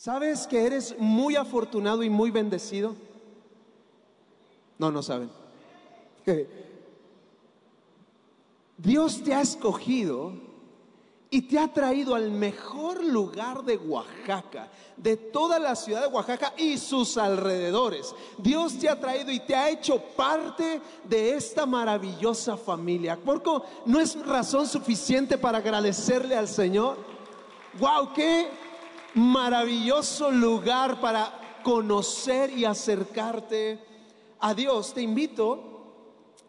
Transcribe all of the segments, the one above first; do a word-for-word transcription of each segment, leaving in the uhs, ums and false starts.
¿Sabes que eres muy afortunado y muy bendecido? No, no saben. Dios te ha escogido y te ha traído al mejor lugar de Oaxaca, de toda la ciudad de Oaxaca y sus alrededores. Dios te ha traído y te ha hecho parte de esta maravillosa familia. ¿Porco no es razón suficiente para agradecerle al Señor? ¡Wow! ¡Qué maravilloso lugar para conocer y acercarte a Dios! Te invito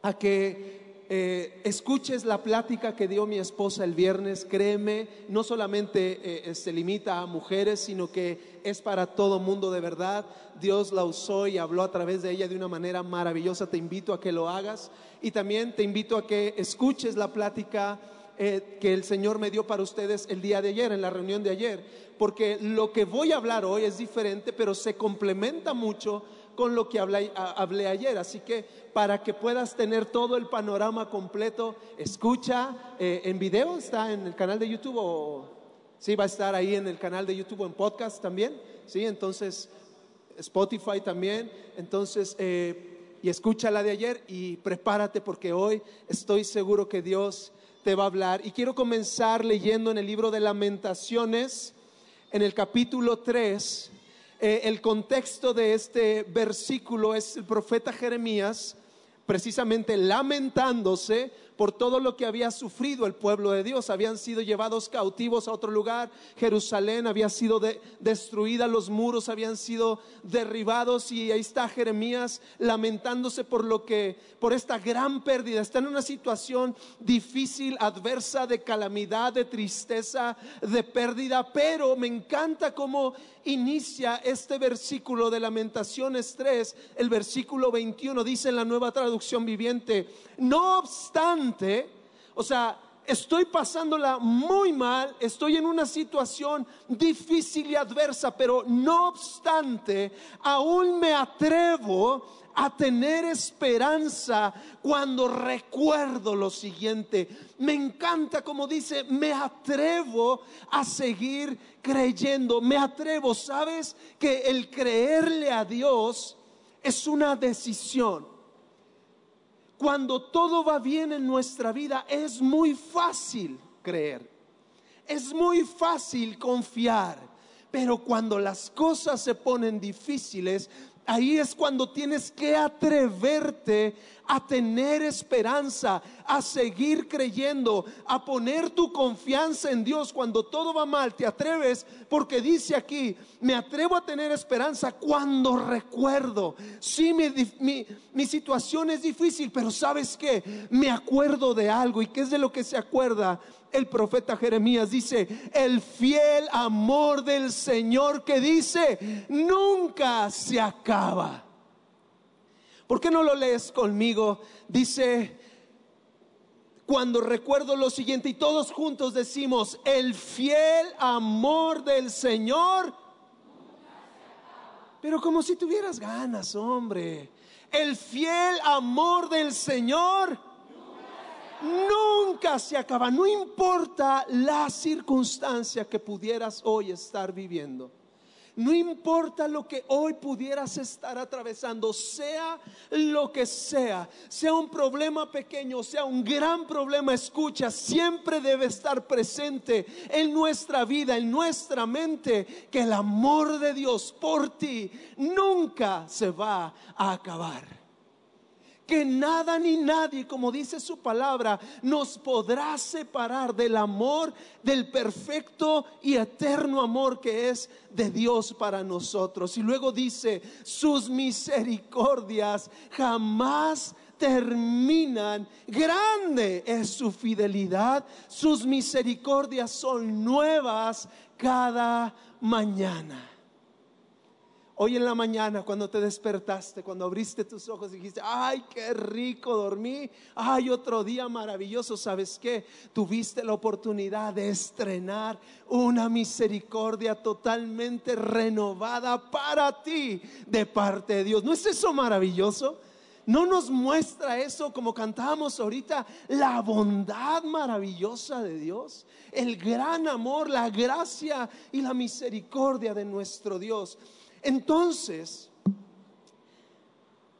a que eh, escuches la plática que dio mi esposa el viernes. Créeme, no solamente eh, se limita a mujeres, sino que es para todo mundo, de verdad. Dios la usó y habló a través de ella de una manera maravillosa. Te invito a que lo hagas, y también te invito a que escuches la plática eh, que el Señor me dio para ustedes el día de ayer, en la reunión de ayer, porque lo que voy a hablar hoy es diferente, pero se complementa mucho con lo que hablé, hablé ayer. Así que para que puedas tener todo el panorama completo, escucha eh, en video. Está en el canal de YouTube, o sí, va a estar ahí en el canal de YouTube, en podcast también, sí, entonces Spotify también. Entonces eh, y escucha la de ayer y prepárate, porque hoy estoy seguro que Dios te va a hablar. Y quiero comenzar leyendo en el libro de Lamentaciones, en el capítulo tres. Eh, el contexto de este versículo es el profeta Jeremías, precisamente lamentándose por todo lo que había sufrido el pueblo de Dios. Habían sido llevados cautivos a otro lugar. Jerusalén había sido de, destruida, los muros habían sido derribados, y ahí está Jeremías lamentándose por lo que, por esta gran pérdida. Está en una situación difícil, adversa, de calamidad, de tristeza, de pérdida. Pero me encanta cómo inicia este versículo de Lamentaciones tres, el versículo veintiuno. Dice en la Nueva Traducción Viviente: no obstante, o sea, estoy pasándola muy mal, estoy en una situación difícil y adversa, pero no obstante, aún me atrevo a tener esperanza cuando recuerdo lo siguiente. Me encanta como dice: me atrevo a seguir creyendo, me atrevo. Sabes que el creerle a Dios es una decisión. Cuando todo va bien en nuestra vida, es muy fácil creer, es muy fácil confiar, pero cuando las cosas se ponen difíciles, ahí es cuando tienes que atreverte a tener esperanza, a seguir creyendo, a poner tu confianza en Dios. Cuando todo va mal, te atreves, porque dice aquí: me atrevo a tener esperanza cuando recuerdo. Sí, mi, mi, mi situación es difícil, pero ¿sabes qué? Me acuerdo de algo. ¿Y qué es de lo que se acuerda el profeta Jeremías? Dice: el fiel amor del Señor, que dice, nunca se acaba. ¿Por qué no lo lees conmigo? Dice: cuando recuerdo lo siguiente, y todos juntos decimos: el fiel amor del Señor nunca se acaba. Pero como si tuvieras ganas, hombre. El fiel amor del Señor nunca se acaba. No importa la circunstancia que pudieras hoy estar viviendo, no importa lo que hoy pudieras estar atravesando, sea lo que sea, sea un problema pequeño, sea un gran problema, escucha, siempre debe estar presente en nuestra vida, en nuestra mente, que el amor de Dios por ti nunca se va a acabar. Que nada ni nadie, como dice su palabra, nos podrá separar del amor, del perfecto y eterno amor que es de Dios para nosotros. Y luego dice: sus misericordias jamás terminan, grande es su fidelidad, sus misericordias son nuevas cada mañana. Hoy en la mañana, cuando te despertaste, cuando abriste tus ojos y dijiste: ay, qué rico dormí, ay, otro día maravilloso. ¿Sabes qué? Tuviste la oportunidad de estrenar una misericordia totalmente renovada para ti de parte de Dios. ¿No es eso maravilloso? ¿No nos muestra eso, como cantábamos ahorita, la bondad maravillosa de Dios? El gran amor, la gracia y la misericordia de nuestro Dios. Entonces,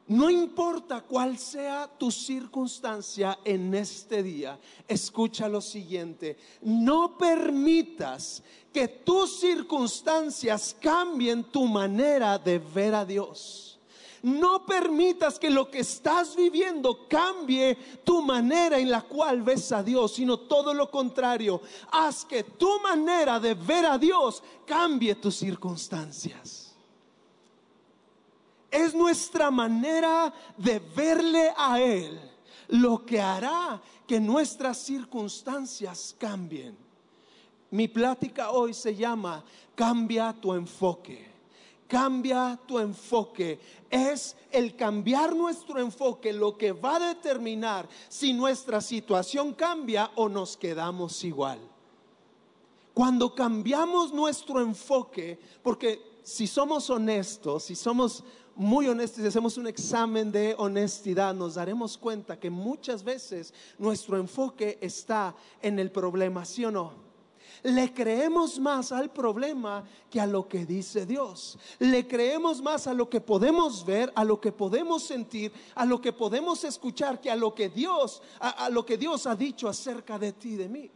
no importa cuál sea tu circunstancia en este día, escucha lo siguiente: no permitas que tus circunstancias cambien tu manera de ver a Dios. No permitas que lo que estás viviendo cambie tu manera en la cual ves a Dios, sino todo lo contrario. Haz que tu manera de ver a Dios cambie tus circunstancias. Es nuestra manera de verle a Él lo que hará que nuestras circunstancias cambien. Mi plática hoy se llama Cambia tu enfoque. Cambia tu enfoque. Es el cambiar nuestro enfoque lo que va a determinar si nuestra situación cambia o nos quedamos igual. Cuando cambiamos nuestro enfoque, porque si somos honestos, si somos muy honestos y hacemos un examen de honestidad, nos daremos cuenta que muchas veces nuestro enfoque está en el problema, ¿sí o no? Le creemos más al problema que a lo que dice Dios. Le creemos más a lo que podemos ver, a lo que podemos sentir, a lo que podemos escuchar, que a lo que Dios, a, a lo que Dios ha dicho acerca de ti y de mí.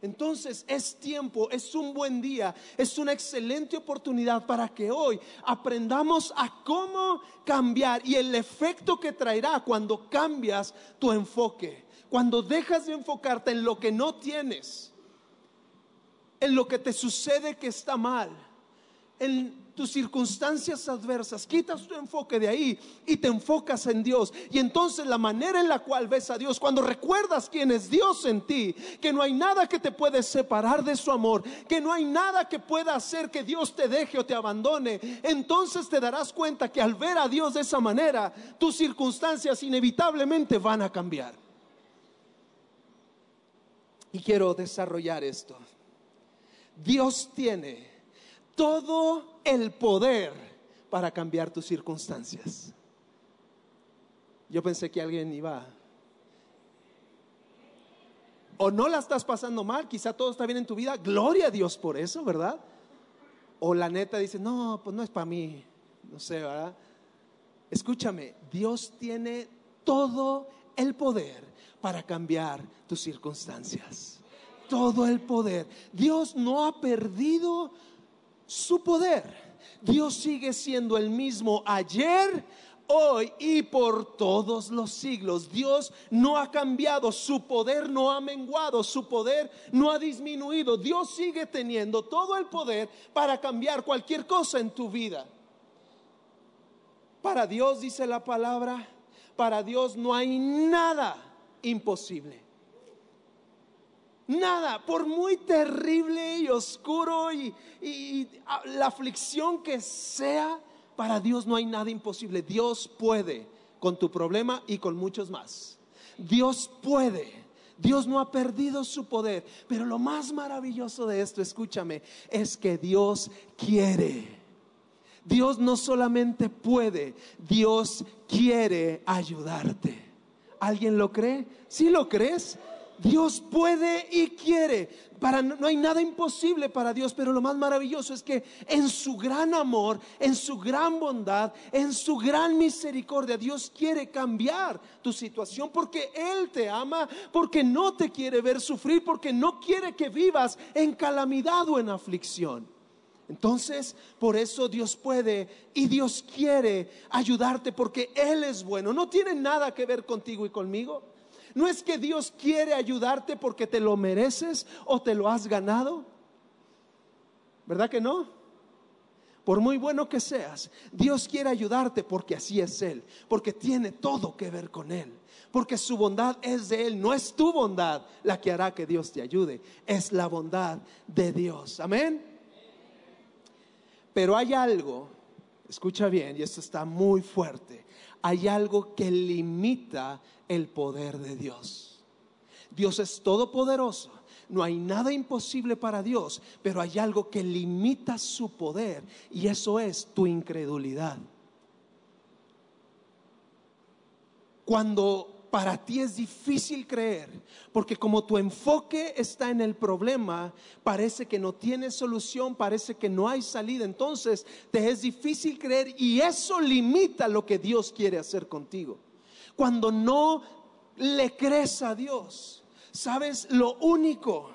Entonces es tiempo, es un buen día, es una excelente oportunidad para que hoy aprendamos a cómo cambiar, y el efecto que traerá cuando cambias tu enfoque, cuando dejas de enfocarte en lo que no tienes, en lo que te sucede que está mal, en tus circunstancias adversas. Quitas tu enfoque de ahí y te enfocas en Dios, y entonces la manera en la cual ves a Dios, cuando recuerdas quién es Dios en ti, que no hay nada que te puede separar de su amor, que no hay nada que pueda hacer que Dios te deje o te abandone, entonces te darás cuenta que al ver a Dios de esa manera, tus circunstancias inevitablemente van a cambiar. Y quiero desarrollar esto. Dios tiene todo el poder para cambiar tus circunstancias. Yo pensé que alguien iba. O no la estás pasando mal, quizá todo está bien en tu vida, gloria a Dios por eso, ¿verdad? O la neta dice, no, pues no es para mí, no sé, ¿verdad? Escúchame, Dios tiene todo el poder para cambiar tus circunstancias. Todo el poder. Dios no ha perdido su poder. Dios sigue siendo el mismo ayer, hoy y por todos los siglos. Dios no ha cambiado, su poder no ha menguado, su poder no ha disminuido. Dios sigue teniendo todo el poder para cambiar cualquier cosa en tu vida. Para Dios, dice la palabra, para Dios no hay nada imposible. Nada, por muy terrible y oscuro y, y, y la aflicción que sea, para Dios no hay nada imposible. Dios puede con tu problema y con muchos más. Dios puede. Dios no ha perdido su poder. Pero lo más maravilloso de esto, escúchame, es que Dios quiere. Dios no solamente puede, Dios quiere ayudarte. ¿Alguien lo cree? ¿Sí lo crees? Dios puede y quiere. Para, no hay nada imposible para Dios, pero lo más maravilloso es que en su gran amor, en su gran bondad, en su gran misericordia, Dios quiere cambiar tu situación, porque Él te ama, porque no te quiere ver sufrir, porque no quiere que vivas en calamidad o en aflicción. Entonces, por eso Dios puede y Dios quiere ayudarte, porque Él es bueno. No tiene nada que ver contigo y conmigo. No es que Dios quiere ayudarte porque te lo mereces o te lo has ganado, ¿verdad que no? Por muy bueno que seas, Dios quiere ayudarte porque así es Él, porque tiene todo que ver con Él, porque su bondad es de Él. No es tu bondad la que hará que Dios te ayude, es la bondad de Dios, amén. Pero hay algo, escucha bien, y esto está muy fuerte. Hay algo que limita el poder de Dios. Dios es todopoderoso, no hay nada imposible para Dios, pero hay algo que limita su poder, y eso es tu incredulidad. cuando para ti es difícil creer, porque como tu enfoque está en el problema, parece que no tienes solución, parece que no hay salida, entonces te es difícil creer y eso limita lo que Dios quiere hacer contigo. Cuando no le crees a Dios, sabes, lo único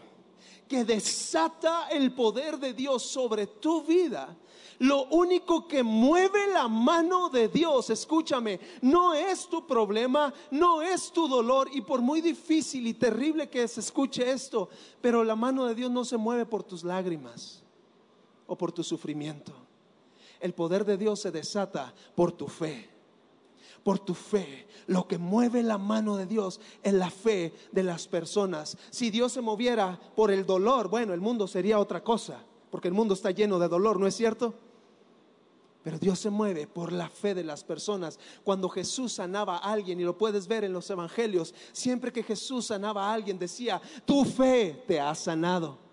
que desata el poder de Dios sobre tu vida, lo único que mueve la mano de Dios, escúchame, no es tu problema, no es tu dolor, y por muy difícil y terrible que se escuche esto, pero la mano de Dios no se mueve por tus lágrimas o por tu sufrimiento. El poder de Dios se desata por tu fe. Por tu fe, lo que mueve la mano de Dios es la fe de las personas. Si Dios se moviera por el dolor, bueno, el mundo sería otra cosa, porque el mundo está lleno de dolor, ¿no es cierto? Pero Dios se mueve por la fe de las personas. Cuando Jesús sanaba a alguien, y lo puedes ver en los evangelios, siempre que Jesús sanaba a alguien decía: tu fe te ha sanado.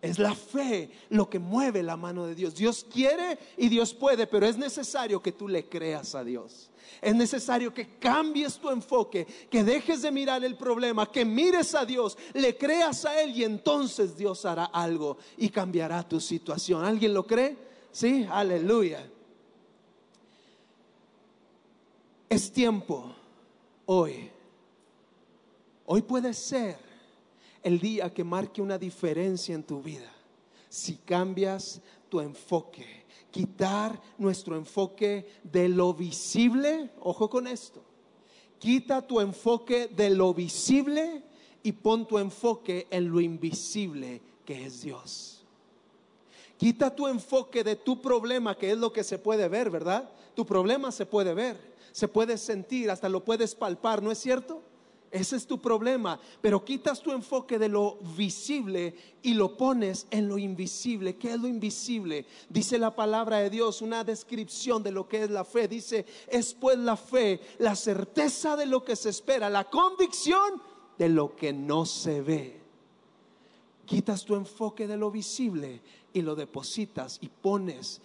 Es la fe lo que mueve la mano de Dios. Dios quiere y Dios puede, pero es necesario que tú le creas a Dios. Es necesario que cambies tu enfoque, que dejes de mirar el problema, que mires a Dios, le creas a Él, y entonces Dios hará algo y cambiará tu situación. ¿Alguien lo cree? Sí, aleluya. Es tiempo hoy. Hoy puede ser el día que marque una diferencia en tu vida, si cambias tu enfoque. Quitar nuestro enfoque de lo visible, ojo con esto, quita tu enfoque de lo visible y pon tu enfoque en lo invisible, que es Dios. Quita tu enfoque de tu problema, que es lo que se puede ver, ¿verdad? Tu problema se puede ver, se puede sentir, hasta lo puedes palpar, ¿no es cierto? Ese es tu problema, pero quitas tu enfoque de lo visible y lo pones en lo invisible. ¿Qué es lo invisible? Dice la palabra de Dios, una descripción de lo que es la fe. Dice: es pues la fe, la certeza de lo que se espera, la convicción de lo que no se ve. Quitas tu enfoque de lo visible y lo depositas y pones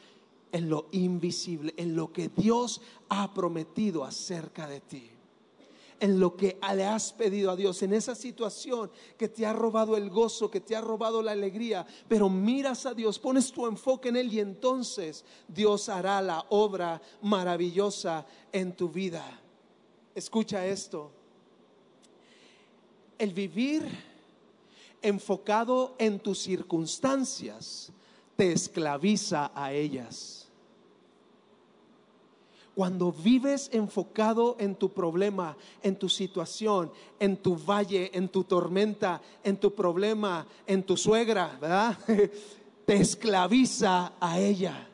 en lo invisible, en lo que Dios ha prometido acerca de ti, en lo que le has pedido a Dios, en esa situación que te ha robado el gozo, que te ha robado la alegría, pero miras a Dios, pones tu enfoque en Él, y entonces Dios hará la obra maravillosa en tu vida. Escucha esto: el vivir enfocado en tus circunstancias te esclaviza a ellas. Cuando vives enfocado en tu problema, en tu situación, en tu valle, en tu tormenta, en tu problema, en tu suegra, ¿verdad? Te esclaviza a ella,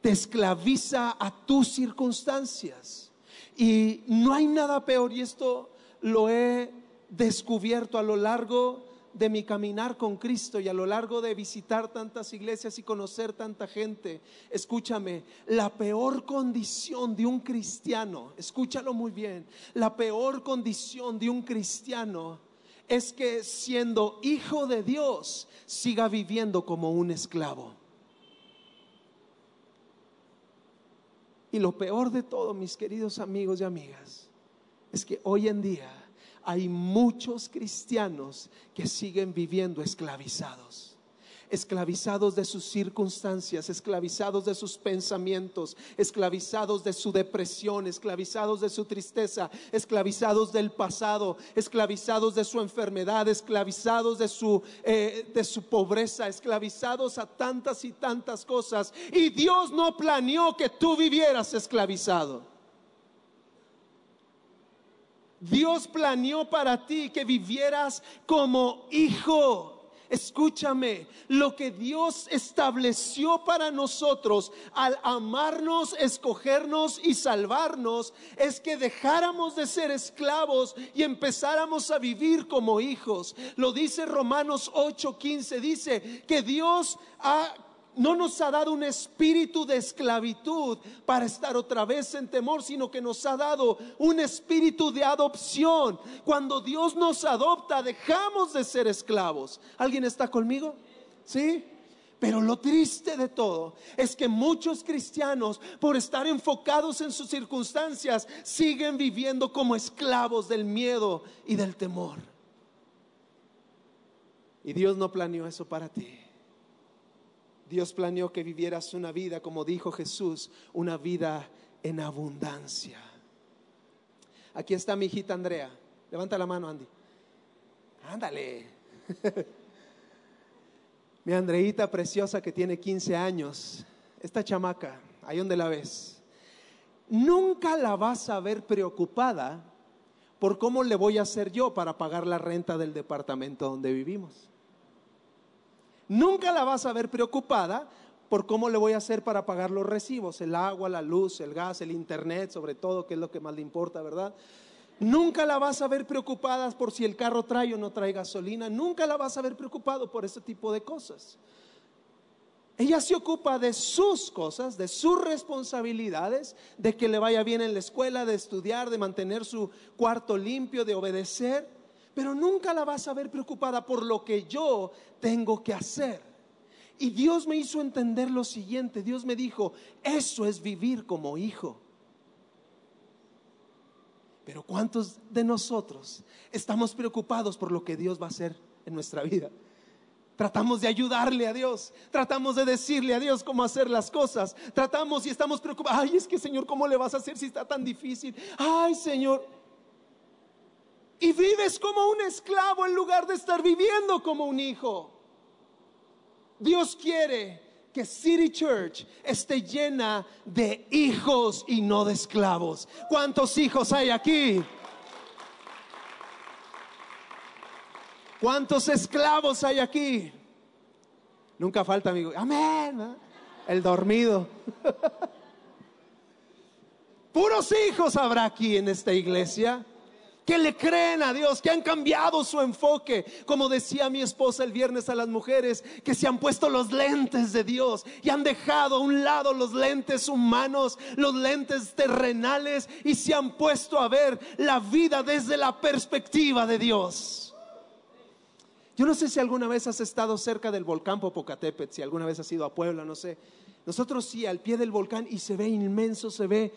te esclaviza a tus circunstancias. Y no hay nada peor, y esto lo he descubierto a lo largo de mi caminar con Cristo y a lo largo de visitar tantas iglesias y conocer tanta gente. Escúchame, la peor condición de un cristiano, escúchalo muy bien, la peor condición de un cristiano es que, siendo hijo de Dios, siga viviendo como un esclavo. Y lo peor de todo, mis queridos amigos y amigas, es que hoy en día hay muchos cristianos que siguen viviendo esclavizados, esclavizados de sus circunstancias, esclavizados de sus pensamientos, esclavizados de su depresión, esclavizados de su tristeza, esclavizados del pasado, esclavizados de su enfermedad, esclavizados de su, eh, de su pobreza, esclavizados a tantas y tantas cosas. Y Dios no planeó que tú vivieras esclavizado. Dios planeó para ti que vivieras como hijo. Escúchame, lo que Dios estableció para nosotros al amarnos, escogernos y salvarnos, es que dejáramos de ser esclavos y empezáramos a vivir como hijos. Lo dice Romanos ocho quince, dice que Dios ha no nos ha dado un espíritu de esclavitud para estar otra vez en temor, sino que nos ha dado un espíritu de adopción. Cuando Dios nos adopta, dejamos de ser esclavos. ¿Alguien está conmigo? ¿Sí? Pero lo triste de todo es que muchos cristianos, por estar enfocados en sus circunstancias, siguen viviendo como esclavos del miedo y del temor. Y Dios no planeó eso para ti. Dios planeó que vivieras una vida, como dijo Jesús, una vida en abundancia. Aquí está mi hijita Andrea. Levanta la mano, Andy. Ándale. Mi Andreita preciosa, que tiene quince años. Esta chamaca, ahí donde la ves, nunca la vas a ver preocupada por cómo le voy a hacer yo para pagar la renta del departamento donde vivimos. Nunca la vas a ver preocupada por cómo le voy a hacer para pagar los recibos, el agua, la luz, el gas, el internet, sobre todo, que es lo que más le importa, ¿verdad? Nunca la vas a ver preocupada por si el carro trae o no trae gasolina. Nunca la vas a ver preocupado por ese tipo de cosas. Ella se ocupa de sus cosas, de sus responsabilidades, de que le vaya bien en la escuela, de estudiar, de mantener su cuarto limpio, de obedecer. Pero nunca la vas a ver preocupada por lo que yo tengo que hacer. Y Dios me hizo entender lo siguiente. Dios me dijo: eso es vivir como hijo. Pero ¿cuántos de nosotros estamos preocupados por lo que Dios va a hacer en nuestra vida? Tratamos de ayudarle a Dios, tratamos de decirle a Dios cómo hacer las cosas, tratamos y estamos preocupados. Ay, es que Señor, ¿cómo le vas a hacer si está tan difícil? Ay, Señor. Y vives como un esclavo en lugar de estar viviendo como un hijo. Dios quiere que City Church esté llena de hijos y no de esclavos. ¿Cuántos hijos hay aquí? ¿Cuántos esclavos hay aquí? Nunca falta, amigo. Amén, ¿no? El dormido. Puros hijos habrá aquí en esta iglesia, que le creen a Dios, que han cambiado su enfoque. Como decía mi esposa el viernes a las mujeres, que se han puesto los lentes de Dios y han dejado a un lado los lentes humanos, los lentes terrenales, y se han puesto a ver la vida desde la perspectiva de Dios. Yo no sé si alguna vez has estado cerca del volcán Popocatépetl, si alguna vez has ido a Puebla, no sé. Nosotros sí, al pie del volcán, y se ve inmenso, se ve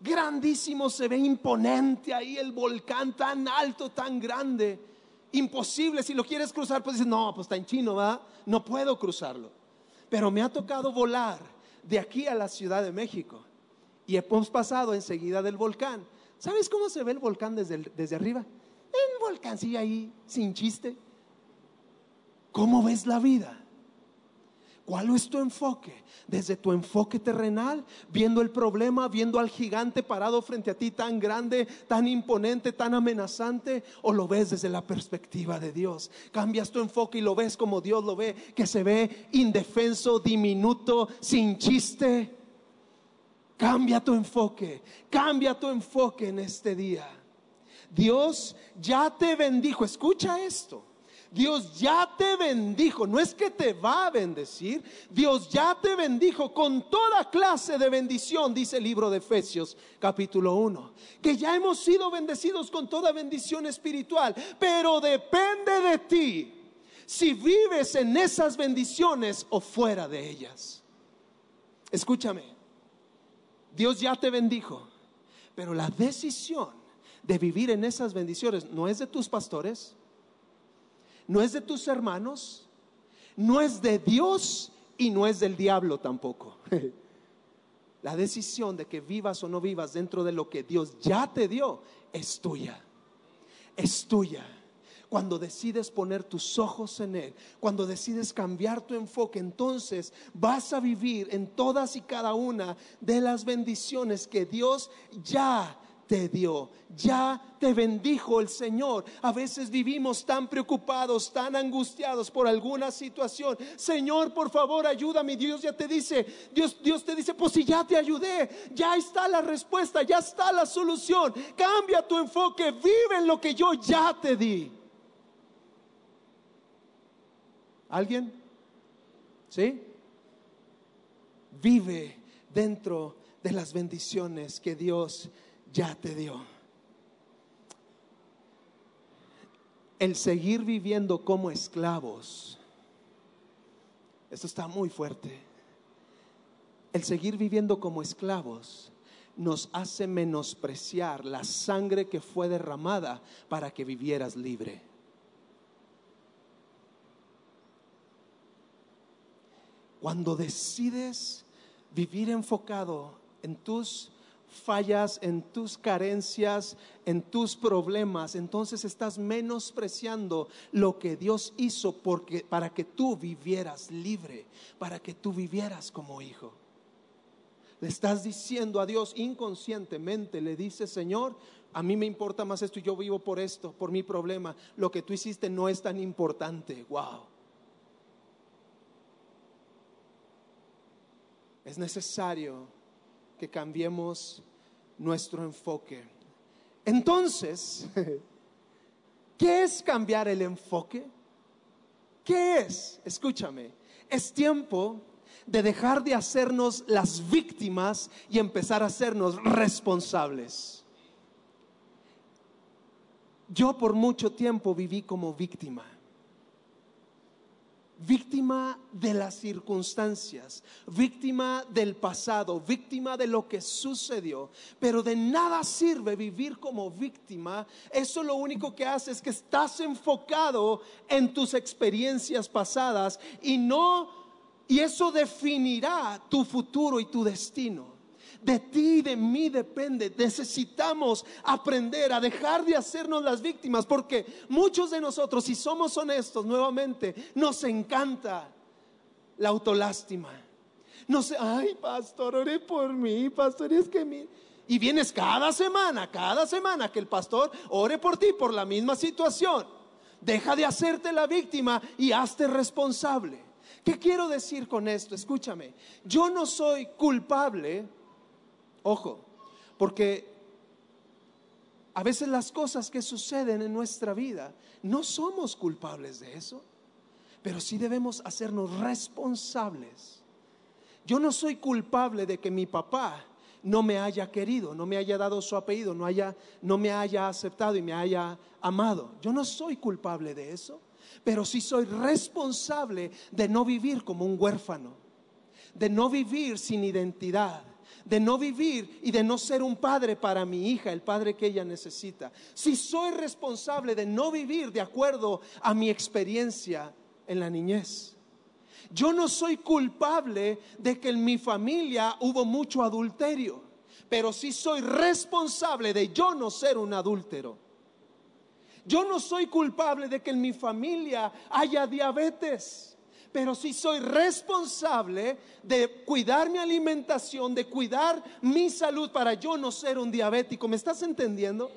grandísimo, se ve imponente ahí el volcán, tan alto, tan grande, imposible. Si lo quieres cruzar, pues dices, no, pues está en chino, ¿verdad? No puedo cruzarlo. Pero me ha tocado volar de aquí a la Ciudad de México y hemos pasado enseguida del volcán. ¿Sabes cómo se ve el volcán desde, el, desde arriba? Un volcancillo ahí, sin chiste. ¿Cómo ves la vida? ¿Cuál es tu enfoque? Desde tu enfoque terrenal, viendo el problema, viendo al gigante parado frente a ti, tan grande, tan imponente, tan amenazante, o lo ves desde la perspectiva de Dios. Cambias tu enfoque y lo ves como Dios lo ve, que se ve indefenso, diminuto, sin chiste. Cambia tu enfoque, cambia tu enfoque en este día. Dios ya te bendijo, escucha esto. Dios ya te bendijo, no es que te va a bendecir, Dios ya te bendijo con toda clase de bendición, dice el libro de Efesios capítulo uno, que ya hemos sido bendecidos con toda bendición espiritual, pero depende de ti si vives en esas bendiciones o fuera de ellas. Escúchame, Dios ya te bendijo, pero la decisión de vivir en esas bendiciones no es de tus pastores, no es de tus hermanos, no es de Dios y no es del diablo tampoco. La decisión de que vivas o no vivas dentro de lo que Dios ya te dio es tuya, es tuya. Cuando decides poner tus ojos en Él, cuando decides cambiar tu enfoque, entonces vas a vivir en todas y cada una de las bendiciones que Dios ya te dio. Ya te bendijo el Señor. A veces vivimos tan preocupados, tan angustiados por alguna situación. Señor, por favor, ayúdame. Dios ya te dice, Dios, Dios te dice, pues si ya te ayudé, ya está la respuesta, ya está la solución. Cambia tu enfoque, vive en lo que yo ya te di. ¿Alguien? ¿Sí? Vive dentro de las bendiciones que Dios ya te dio. El seguir viviendo como esclavos Esto está muy fuerte. El seguir viviendo como esclavos nos hace menospreciar la sangre que fue derramada para que vivieras libre. Cuando decides vivir enfocado en tus fallas, en tus carencias, en tus problemas, entonces estás menospreciando lo que Dios hizo porque, para que tú vivieras libre, para que tú vivieras como hijo. Le estás diciendo a Dios inconscientemente, le dices: Señor, a mí me importa más esto y yo vivo por esto, por mi problema. Lo que tú hiciste no es tan importante. Wow. Es necesario que cambiemos nuestro enfoque. Entonces, ¿qué es cambiar el enfoque? ¿Qué es? Escúchame, es tiempo de dejar de hacernos las víctimas y empezar a hacernos responsables. Yo por mucho tiempo viví como víctima. Víctima de las circunstancias, víctima del pasado, víctima de lo que sucedió. Pero de nada sirve vivir como víctima. Eso lo único que hace es que estás enfocado en tus experiencias pasadas y no... Y eso definirá tu futuro y tu destino. De ti y de mí depende. Necesitamos aprender a dejar de hacernos las víctimas, porque muchos de nosotros, si somos honestos nuevamente, nos encanta la autolástima. No sé, ay pastor, oré por mí, pastor, es que mi... Y vienes cada semana, cada semana que el pastor ore por ti por la misma situación. Deja de hacerte la víctima y hazte responsable. ¿Qué quiero decir con esto? Escúchame, yo no soy culpable, ojo, porque a veces las cosas que suceden en nuestra vida no somos culpables de eso, pero sí debemos hacernos responsables. Yo no soy culpable de que mi papá no me haya querido, no me haya dado su apellido, no haya, no me haya aceptado y me haya amado. Yo no soy culpable de eso. Pero sí soy responsable de no vivir como un huérfano, de no vivir sin identidad, de no vivir y de no ser un padre para mi hija, el padre que ella necesita. Sí soy responsable de no vivir de acuerdo a mi experiencia en la niñez. Yo no soy culpable de que en mi familia hubo mucho adulterio, pero sí soy responsable de yo no ser un adúltero. Yo no soy culpable de que en mi familia haya diabetes, pero sí soy responsable de cuidar mi alimentación, de cuidar mi salud para yo no ser un diabético. ¿Me estás entendiendo?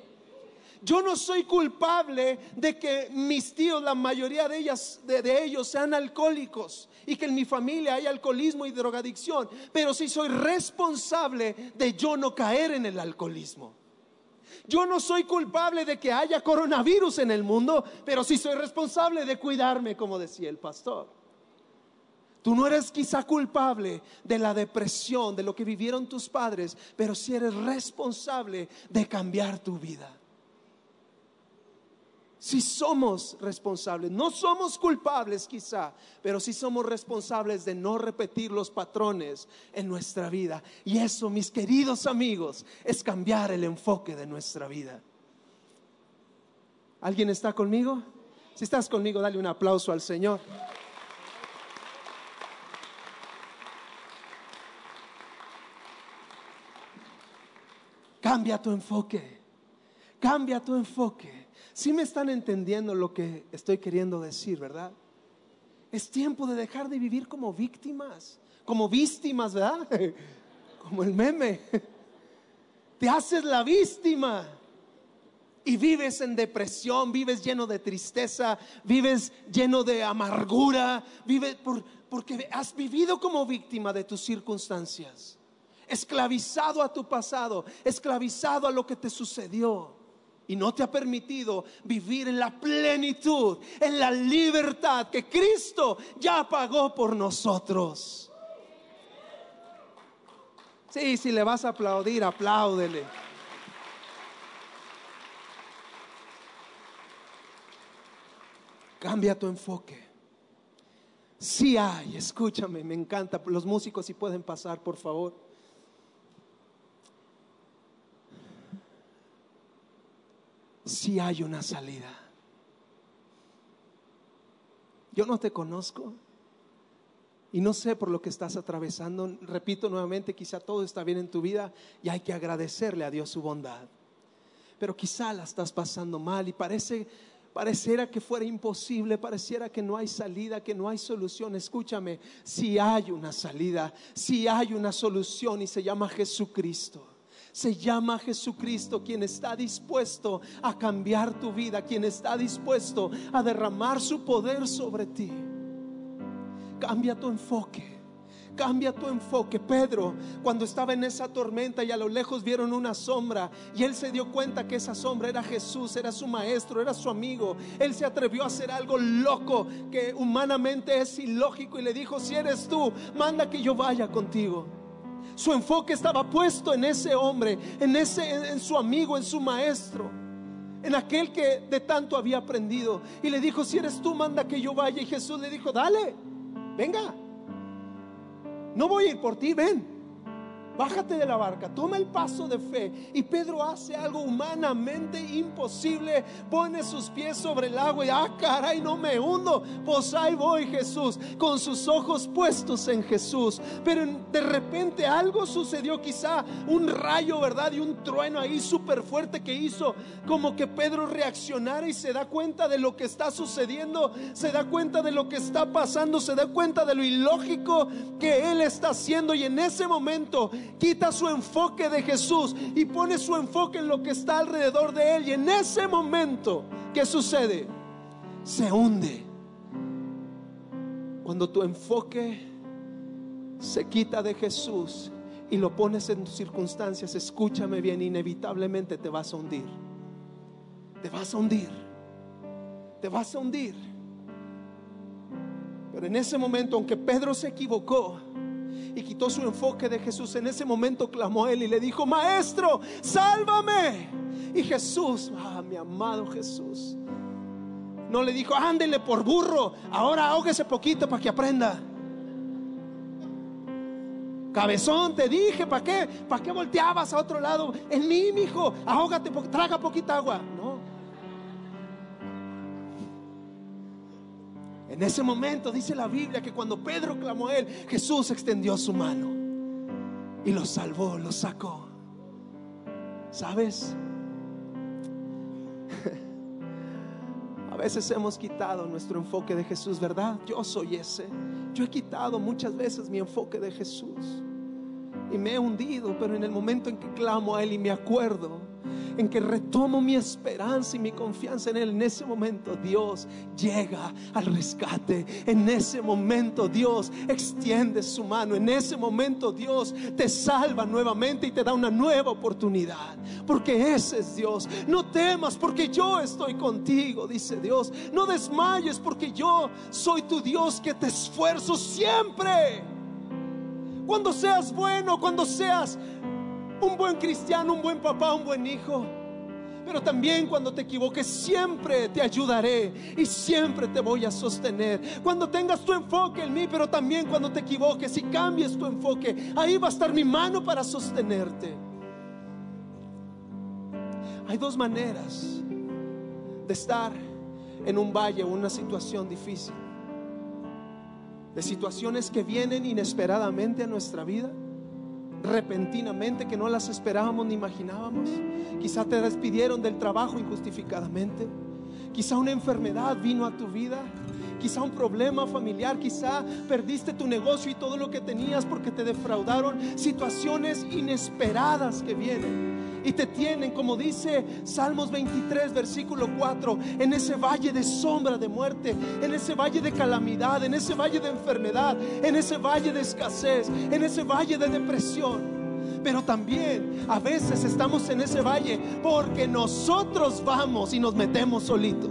Yo no soy culpable de que mis tíos, la mayoría de, ellas, de, de ellos sean alcohólicos y que en mi familia haya alcoholismo y drogadicción, pero sí soy responsable de yo no caer en el alcoholismo. Yo no soy culpable de que haya coronavirus en el mundo, pero sí soy responsable de cuidarme, como decía el pastor. Tú no eres quizá culpable de la depresión, de lo que vivieron tus padres, pero sí eres responsable de cambiar tu vida. Sí somos responsables, no somos culpables quizá, pero sí somos responsables de no repetir los patrones en nuestra vida. Y eso, mis queridos amigos, es cambiar el enfoque de nuestra vida. ¿Alguien está conmigo? Si estás conmigo, dale un aplauso al Señor. Cambia tu enfoque, cambia tu enfoque. Si me están entendiendo lo que estoy queriendo decir, ¿verdad? Es tiempo de dejar de vivir como víctimas, como víctimas, ¿verdad? Como el meme. Te haces la víctima y vives en depresión, vives lleno de tristeza, vives lleno de amargura, vives por, porque has vivido como víctima de tus circunstancias, esclavizado a tu pasado, esclavizado a lo que te sucedió. Y no te ha permitido vivir en la plenitud, en la libertad que Cristo ya pagó por nosotros. Sí, si le vas a aplaudir, apláudele. Cambia tu enfoque. Sí hay, escúchame, me encanta. Los músicos, si pueden pasar, por favor. Sí hay una salida. Yo no te conozco y no sé por lo que estás atravesando. Repito nuevamente, quizá todo está bien en tu vida y hay que agradecerle a Dios su bondad. Pero quizá la estás pasando mal y parece... Pareciera que fuera imposible, pareciera que no hay salida, que no hay solución. Escúchame, si hay una salida, si hay una solución y se llama Jesucristo. Se llama Jesucristo, quien está dispuesto a cambiar tu vida, quien está dispuesto a derramar su poder sobre ti. Cambia tu enfoque. Cambia tu enfoque. Pedro, cuando estaba en esa tormenta y a lo lejos vieron una sombra, y él se dio cuenta que esa sombra era Jesús, era su maestro, era su amigo. Él se atrevió a hacer algo loco que humanamente es ilógico y le dijo: si eres tú, manda que yo vaya contigo. Su enfoque estaba puesto en ese hombre, en ese, en, en su amigo, en su maestro, en aquel que de tanto había aprendido. Y le dijo: si eres tú, manda que yo vaya. Y Jesús le dijo: dale, venga. No voy a ir por ti, ven. Bájate de la barca, toma el paso de fe. Y Pedro hace algo humanamente imposible. Pone sus pies sobre el agua y ah, caray, no me hundo. Pues ahí voy, Jesús, con sus ojos puestos en Jesús. Pero de repente algo sucedió, quizá un rayo, ¿verdad? Y un trueno ahí súper fuerte que hizo como que Pedro reaccionara y se da cuenta de lo que está sucediendo, se da cuenta de lo que está pasando, se da cuenta de lo ilógico que él está haciendo. Y en ese momento quita su enfoque de Jesús y pone su enfoque en lo que está alrededor de él. Y en ese momento, ¿qué sucede? Se hunde. Cuando tu enfoque se quita de Jesús y lo pones en tus circunstancias, escúchame bien, inevitablemente te vas a hundir. Te vas a hundir. Te vas a hundir. Pero en ese momento, aunque Pedro se equivocó y quitó su enfoque de Jesús, en ese momento clamó él y le dijo: maestro, sálvame. Y Jesús, ah, mi amado Jesús, no le dijo: ándele por burro, ahora ahógese poquito para que aprenda. Cabezón, te dije, ¿para qué? ¿Para qué volteabas a otro lado? En mí, mijo, ahógate, traga poquita agua. No. En ese momento dice la Biblia que cuando Pedro clamó a él, Jesús extendió su mano y lo salvó, lo sacó. ¿Sabes? A veces hemos quitado nuestro enfoque de Jesús, ¿verdad? Yo soy ese. Yo he quitado muchas veces mi enfoque de Jesús y me he hundido, pero en el momento en que clamo a él y me acuerdo, en que retomo mi esperanza y mi confianza en él, en ese momento Dios llega al rescate. En ese momento Dios extiende su mano. En ese momento Dios te salva nuevamente y te da una nueva oportunidad, porque ese es Dios. No temas, porque yo estoy contigo, dice Dios. No desmayes, porque yo soy tu Dios, que te esfuerzo siempre. Cuando seas bueno, cuando seas un buen cristiano, un buen papá, un buen hijo, pero también cuando te equivoques, siempre te ayudaré y siempre te voy a sostener. Cuando tengas tu enfoque en mí, pero también cuando te equivoques y cambies tu enfoque, ahí va a estar mi mano para sostenerte. Hay dos maneras de estar en un valle o una situación difícil, de situaciones que vienen inesperadamente a nuestra vida, repentinamente, que no las esperábamos ni imaginábamos. Quizá te despidieron del trabajo injustificadamente, quizá una enfermedad vino a tu vida, quizá un problema familiar, quizá perdiste tu negocio y todo lo que tenías porque te defraudaron. Situaciones inesperadas que vienen y te tienen, como dice Salmos veintitrés versículo cuatro, en ese valle de sombra de muerte, en ese valle de calamidad, en ese valle de enfermedad, en ese valle de escasez, en ese valle de depresión. Pero también a veces estamos en ese valle porque nosotros vamos y nos metemos solitos,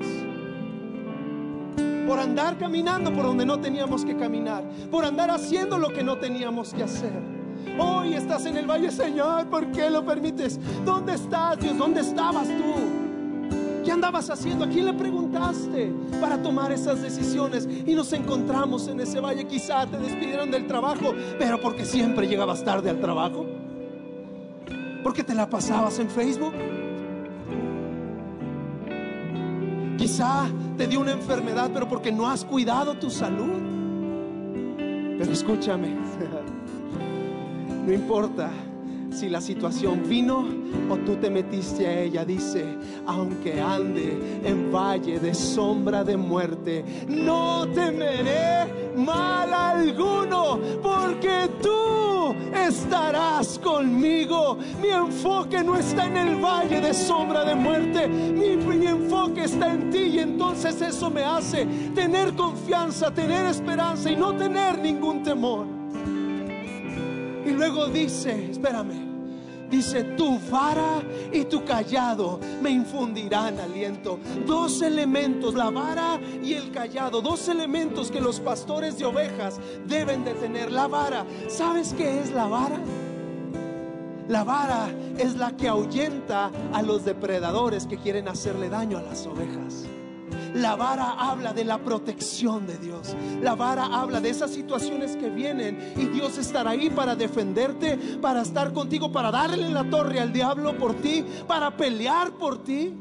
por andar caminando por donde no teníamos que caminar, por andar haciendo lo que no teníamos que hacer. Hoy estás en el valle. Señor, ¿por qué lo permites? ¿Dónde estás, Dios? ¿Dónde estabas tú? ¿Qué andabas haciendo? ¿A quién le preguntaste para tomar esas decisiones? Y nos encontramos en ese valle. Quizá te despidieron del trabajo, pero porque siempre llegabas tarde al trabajo, porque te la pasabas en Facebook. Quizá te dio una enfermedad, pero porque no has cuidado tu salud. Pero escúchame, no importa si la situación vino o tú te metiste a ella. Dice: aunque ande en valle de sombra de muerte, no temeré mal alguno, porque tú estarás conmigo. Mi enfoque no está en el valle de sombra de muerte, mi, mi enfoque está en ti. Y entonces eso me hace tener confianza, tener esperanza y no tener ningún temor. Y luego dice, espérame, dice: tu vara y tu cayado me infundirán aliento. Dos elementos, la vara y el cayado, dos elementos que los pastores de ovejas deben de tener. La vara, ¿sabes qué es la vara? La vara es la que ahuyenta a los depredadores que quieren hacerle daño a las ovejas. La vara habla de la protección de Dios. La vara habla de esas situaciones que vienen y Dios estará ahí para defenderte, para estar contigo, para darle la torre al diablo por ti, para pelear por ti,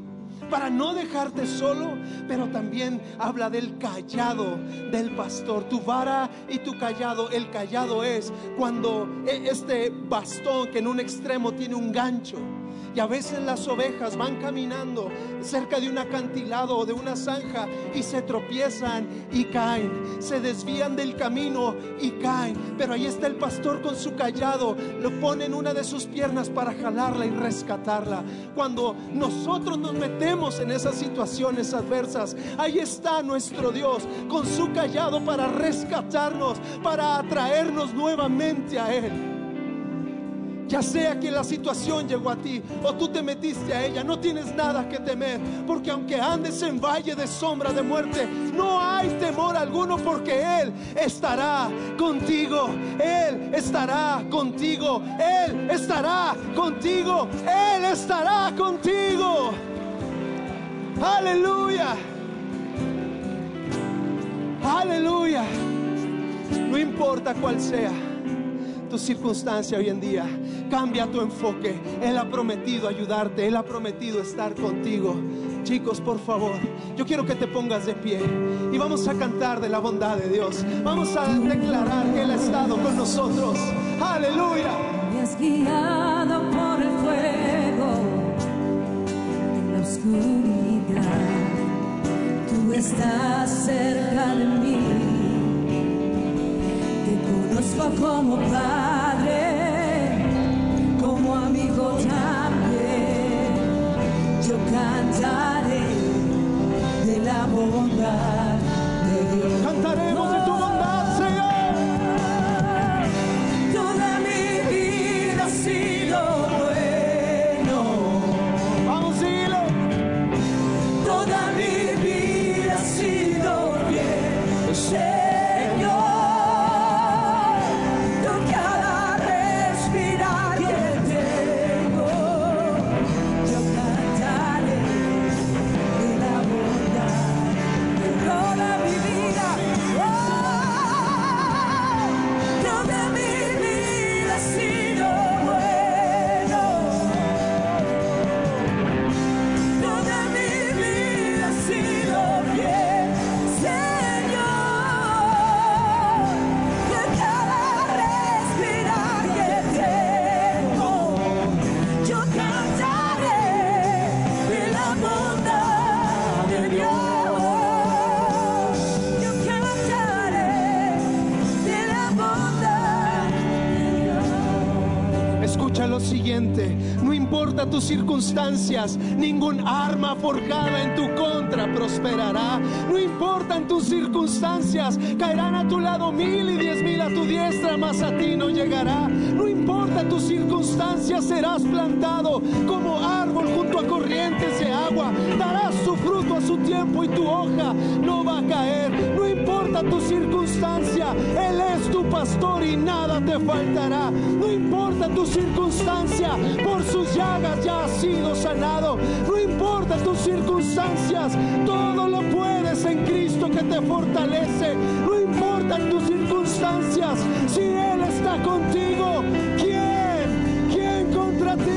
para no dejarte solo. Pero también habla del cayado del pastor. Tu vara y tu cayado. El cayado es cuando este bastón que en un extremo tiene un gancho. Y a veces las ovejas van caminando cerca de un acantilado o de una zanja y se tropiezan y caen, se desvían del camino y caen. Pero ahí está el pastor con su cayado, lo pone en una de sus piernas para jalarla y rescatarla. Cuando nosotros nos metemos en esas situaciones adversas, ahí está nuestro Dios con su cayado para rescatarnos, para atraernos nuevamente a Él. Ya sea que la situación llegó a ti o tú te metiste a ella, no tienes nada que temer, porque aunque andes en valle de sombra de muerte, no hay temor alguno, porque Él estará contigo. Él estará contigo. Él estará contigo. Él estará contigo. Aleluya. Aleluya. No importa cuál sea tu circunstancia hoy en día, cambia tu enfoque. Él ha prometido ayudarte, Él ha prometido estar contigo. Chicos, por favor, yo quiero que te pongas de pie y vamos a cantar de la bondad de Dios. Vamos a declarar que Él ha estado con nosotros. Aleluya. Me has guiado por el fuego en la oscuridad. Tú estás cerca de mí. Conozco como padre, como amigo también. Yo cantaré de la bondad de Dios. Cantaremos de tu bondad, Señor. Toda mi vida ha sido bueno. Vamos, dilo. Toda mi vida ha sido bien. No importa tus circunstancias, ningún arma forjada en tu contra prosperará. No importan tus circunstancias, caerán a tu lado mil y diez mil a tu diestra, mas a ti no llegará. No importa tus circunstancias, serás plantado como árbol junto a corrientes de agua. Darás su fruto a su tiempo y tu hoja no va a caer. No importa tu circunstancia, Él es tu pastor y nada te faltará. No importa tus circunstancias, circunstancia, por sus llagas ya has sido sanado. No importa tus circunstancias, todo lo puedes en Cristo que te fortalece. No importan tus circunstancias, si Él está contigo, ¿quién? ¿Quién contra ti?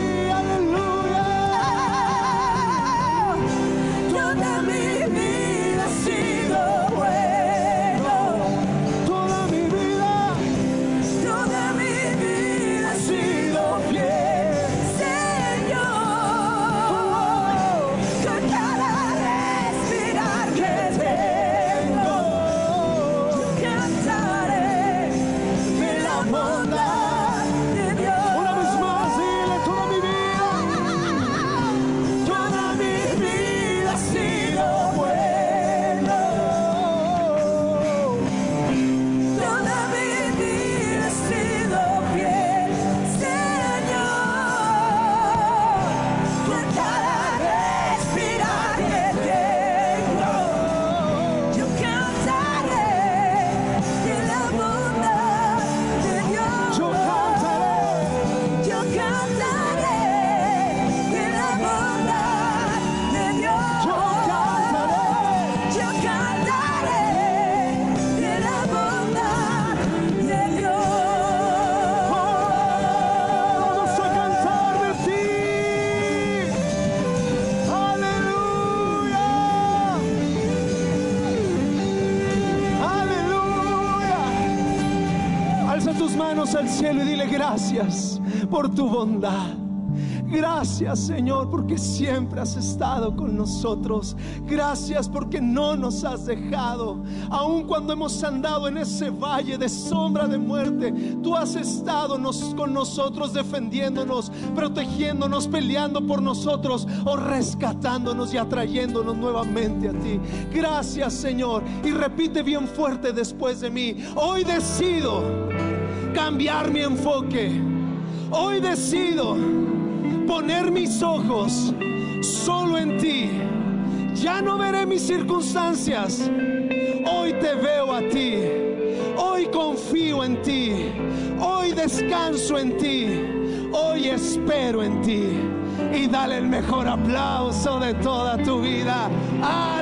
Al cielo y dile gracias por tu bondad. Gracias, Señor, porque siempre has estado con nosotros. Gracias porque no nos has dejado. Aun cuando hemos andado en ese valle de sombra de muerte, tú has estado nos, con nosotros, defendiéndonos, protegiéndonos, peleando por nosotros o rescatándonos y atrayéndonos nuevamente a ti. Gracias, Señor. Y repite bien fuerte después de mí: hoy decido cambiar mi enfoque. Hoy decido poner mis ojos solo en ti. Ya no veré mis circunstancias. Hoy te veo a ti. Hoy confío en ti. Hoy descanso en ti. Hoy espero en ti. Y dale el mejor aplauso de toda tu vida. ¡Ay!